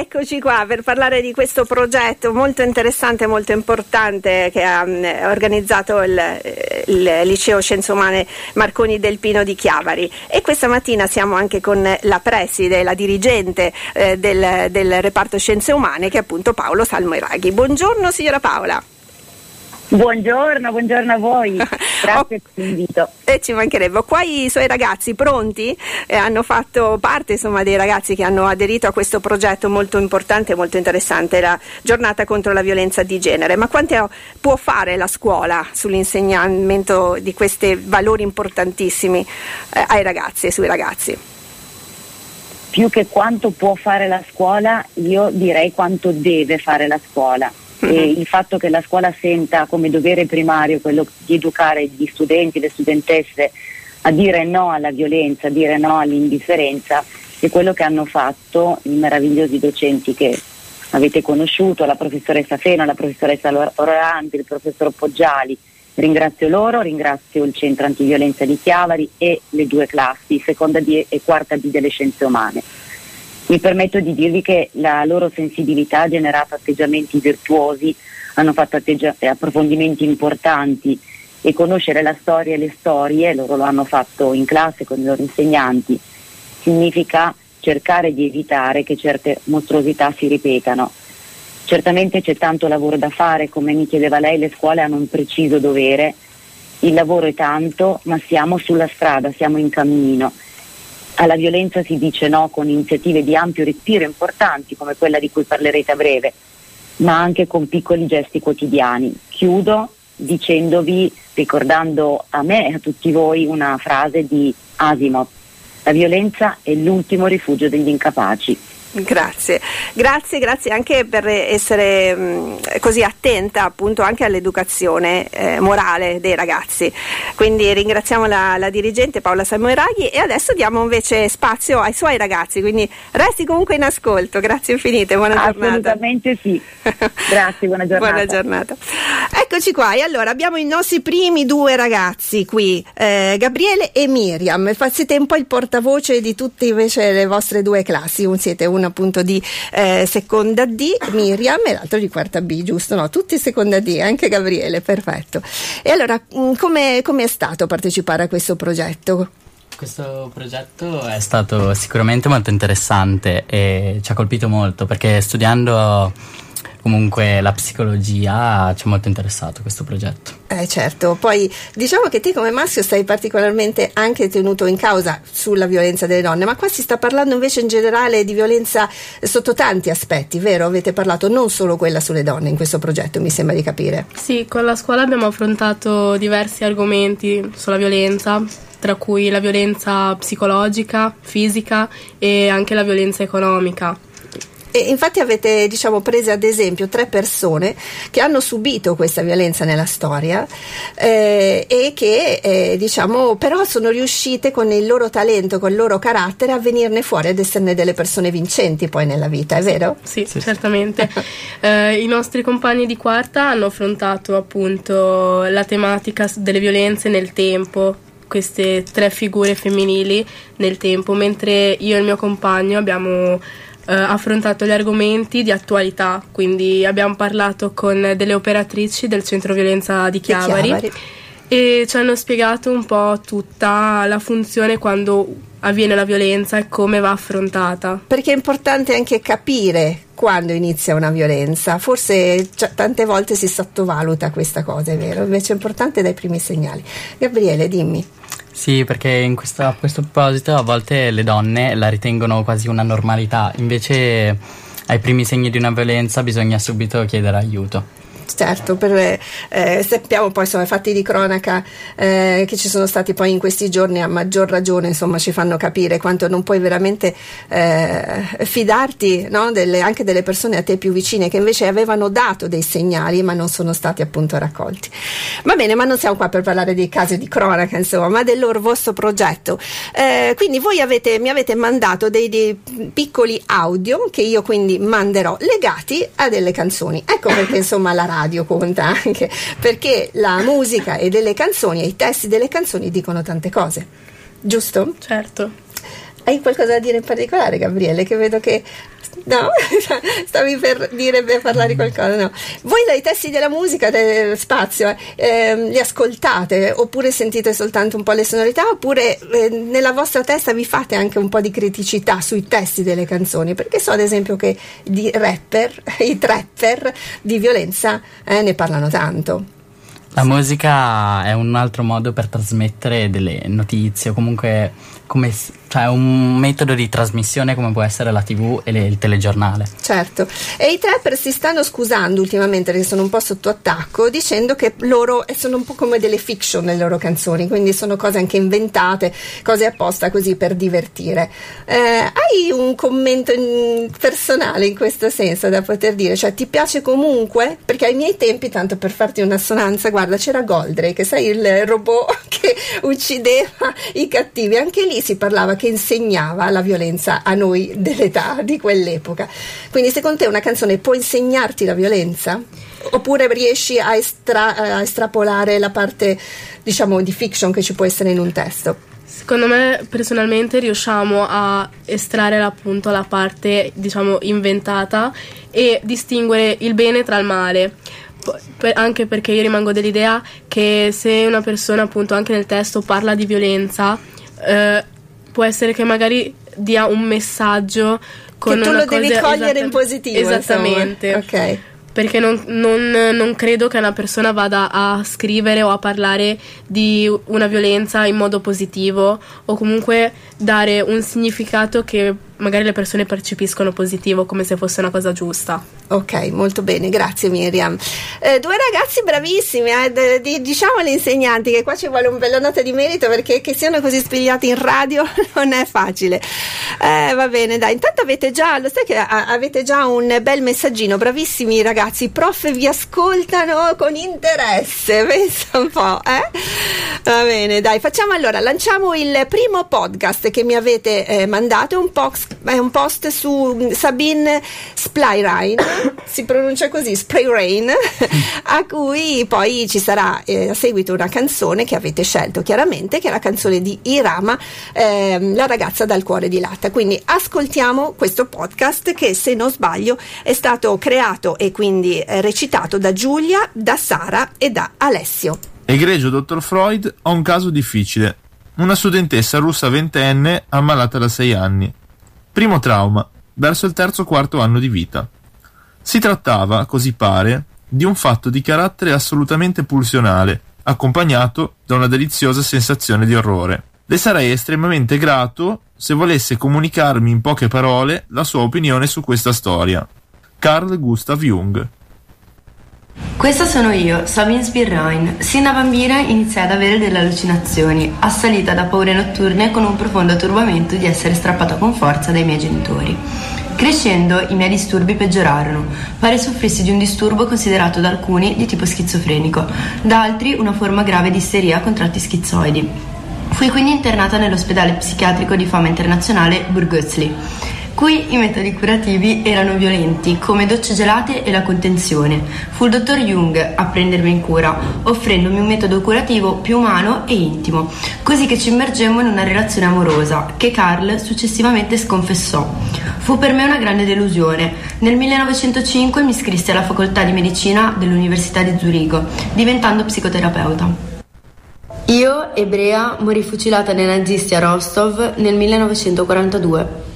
eccoci qua per parlare di questo progetto molto interessante, molto importante che ha organizzato il Liceo Scienze Umane Marconi Delpino di Chiavari. E questa mattina siamo anche con la preside, la dirigente del reparto Scienze Umane, che è appunto Paola Salmoiraghi. Buongiorno signora Paola. Buongiorno a voi, grazie per l'invito. E ci mancherebbe. Qua i suoi ragazzi pronti, hanno fatto parte insomma dei ragazzi che hanno aderito a questo progetto molto importante e molto interessante, la Giornata contro la violenza di genere. Ma quanto può fare la scuola sull'insegnamento di questi valori importantissimi ai ragazzi e sui ragazzi? Più che quanto può fare la scuola, io direi quanto deve fare la scuola. E il fatto che la scuola senta come dovere primario quello di educare gli studenti, le studentesse a dire no alla violenza, a dire no all'indifferenza, è quello che hanno fatto i meravigliosi docenti che avete conosciuto, la professoressa Feno, la professoressa Oranti, il professor Poggiali. Ringrazio loro, ringrazio il centro antiviolenza di Chiavari e le due classi, seconda D e quarta D delle scienze umane. Mi permetto di dirvi che la loro sensibilità ha generato atteggiamenti virtuosi, hanno fatto approfondimenti importanti, e conoscere la storia e le storie, loro lo hanno fatto in classe con i loro insegnanti, significa cercare di evitare che certe mostruosità si ripetano. Certamente c'è tanto lavoro da fare, come mi chiedeva lei, le scuole hanno un preciso dovere, il lavoro è tanto, ma siamo sulla strada, siamo in cammino. Alla violenza si dice no con iniziative di ampio respiro importanti come quella di cui parlerete a breve, ma anche con piccoli gesti quotidiani. Chiudo dicendovi, ricordando a me e a tutti voi una frase di Asimov: la violenza è l'ultimo rifugio degli incapaci. Grazie anche per essere così attenta appunto anche all'educazione morale dei ragazzi, quindi ringraziamo la dirigente Paola Salmoiraghi e adesso diamo invece spazio ai suoi ragazzi, quindi resti comunque in ascolto. Grazie infinite, buona giornata. Assolutamente sì, grazie, buona giornata. Buona giornata. Eccoci qua, e allora abbiamo i nostri primi due ragazzi qui, Gabriele e Miriam. Siete un po' il portavoce di tutte invece le vostre due classi, siete uno appunto di seconda D, Miriam, e l'altro di quarta B, giusto? No, tutti seconda D, anche Gabriele, perfetto. E allora come è stato partecipare a questo progetto? Questo progetto è stato sicuramente molto interessante e ci ha colpito molto, perché studiando comunque la psicologia ci è molto interessato questo progetto. Certo, poi diciamo che te come maschio stai particolarmente anche tenuto in causa sulla violenza delle donne, ma qua si sta parlando invece in generale di violenza sotto tanti aspetti, vero? Avete parlato non solo quella sulle donne in questo progetto, mi sembra di capire. Sì, con la scuola abbiamo affrontato diversi argomenti sulla violenza, tra cui la violenza psicologica, fisica e anche la violenza economica. E infatti avete preso ad esempio 3 persone che hanno subito questa violenza nella storia e che però sono riuscite con il loro talento, con il loro carattere a venirne fuori, ad esserne delle persone vincenti poi nella vita, è vero? Sì. Certamente. I nostri compagni di quarta hanno affrontato appunto la tematica delle violenze nel tempo, queste 3 figure femminili nel tempo, mentre io e il mio compagno abbiamo affrontato gli argomenti di attualità, quindi abbiamo parlato con delle operatrici del centro violenza di Chiavari e ci hanno spiegato un po' tutta la funzione quando avviene la violenza e come va affrontata. Perché è importante anche capire quando inizia una violenza, forse tante volte si sottovaluta questa cosa, è vero? Invece è importante dai primi segnali. Gabriele, dimmi. Sì, perché a questo proposito a volte le donne la ritengono quasi una normalità, invece ai primi segni di una violenza bisogna subito chiedere aiuto. Certo, sappiamo poi fatti di cronaca che ci sono stati poi in questi giorni, a maggior ragione ci fanno capire quanto non puoi veramente fidarti, no? Anche delle persone a te più vicine, che invece avevano dato dei segnali ma non sono stati appunto raccolti. Va bene, ma non siamo qua per parlare dei casi di cronaca ma del loro vostro progetto, quindi voi mi avete mandato dei piccoli audio che io quindi manderò legati a delle canzoni. Ecco perché la radio conta anche, perché la musica e delle canzoni e i testi delle canzoni dicono tante cose, giusto? Certo. Hai qualcosa da dire in particolare, Gabriele? Che vedo che... No? Stavi per parlare di qualcosa, no? Voi dai testi della musica, del spazio, li ascoltate oppure sentite soltanto un po' le sonorità, oppure nella vostra testa vi fate anche un po' di criticità sui testi delle canzoni? Perché so ad esempio che i trapper di violenza ne parlano tanto. La musica è un altro modo per trasmettere delle notizie, o comunque cioè un metodo di trasmissione come può essere la TV e il telegiornale. Certo. E i trapper si stanno scusando ultimamente, perché sono un po' sotto attacco, dicendo che loro sono un po' come delle fiction nelle loro canzoni, quindi sono cose anche inventate, cose apposta così per divertire. Hai un commento personale in questo senso da poter dire? Cioè, ti piace comunque? Perché ai miei tempi, tanto per farti un'assonanza, guarda, c'era Goldrake, sai, il robot che uccideva i cattivi. Anche lì si parlava, che insegnava la violenza a noi dell'età di quell'epoca. Quindi secondo te una canzone può insegnarti la violenza? Oppure riesci a estrapolare la parte, diciamo, di fiction che ci può essere in un testo? Secondo me, personalmente, riusciamo a estrarre appunto la parte, diciamo, inventata e distinguere il bene tra il male. Anche perché io rimango dell'idea che se una persona, appunto, anche nel testo parla di violenza, può essere che magari dia un messaggio con che tu lo devi cogliere in positivo, esattamente, okay. Perché non credo che una persona vada a scrivere o a parlare di una violenza in modo positivo, o comunque dare un significato che magari le persone percepiscono positivo, come se fosse una cosa giusta. Ok, molto bene, grazie Miriam. Due ragazzi bravissimi, diciamo agli insegnanti che qua ci vuole un bella nota di merito, perché che siano così spigliati in radio non è facile. Va bene, dai, intanto avete già un bel messaggino, bravissimi ragazzi, i prof vi ascoltano con interesse, pensa un po', Va bene, dai, facciamo allora, lanciamo il primo podcast che mi avete mandato, è un post su Sabine Spielrein, si pronuncia così, Spielrein, a cui poi ci sarà a seguito una canzone che avete scelto chiaramente, che è la canzone di Irama, La ragazza dal cuore di latta. Quindi ascoltiamo questo podcast che, se non sbaglio, è stato creato e quindi recitato da Giulia, da Sara e da Alessio. Egregio dottor Freud, ho un caso difficile. Una studentessa russa ventenne ammalata da 6 anni. Primo trauma, verso il 3º/4 anno di vita. Si trattava, così pare, di un fatto di carattere assolutamente pulsionale, accompagnato da una deliziosa sensazione di orrore. Le sarei estremamente grato se volesse comunicarmi in poche parole la sua opinione su questa storia. Carl Gustav Jung. Questa sono io, Sabine Spielrein. Sin da bambina iniziai ad avere delle allucinazioni, assalita da paure notturne con un profondo turbamento di essere strappata con forza dai miei genitori. Crescendo, i miei disturbi peggiorarono. Pare soffrissi di un disturbo considerato da alcuni di tipo schizofrenico, da altri una forma grave di isteria con tratti schizoidi. Fui quindi internata nell'ospedale psichiatrico di fama internazionale Burghölzli. Qui i metodi curativi erano violenti, come docce gelate e la contenzione. Fu il dottor Jung a prendermi in cura, offrendomi un metodo curativo più umano e intimo, così che ci immergemmo in una relazione amorosa, che Carl successivamente sconfessò. Fu per me una grande delusione. Nel 1905 mi iscrissi alla facoltà di medicina dell'Università di Zurigo, diventando psicoterapeuta. Io, ebrea, morì fucilata dai nazisti a Rostov nel 1942.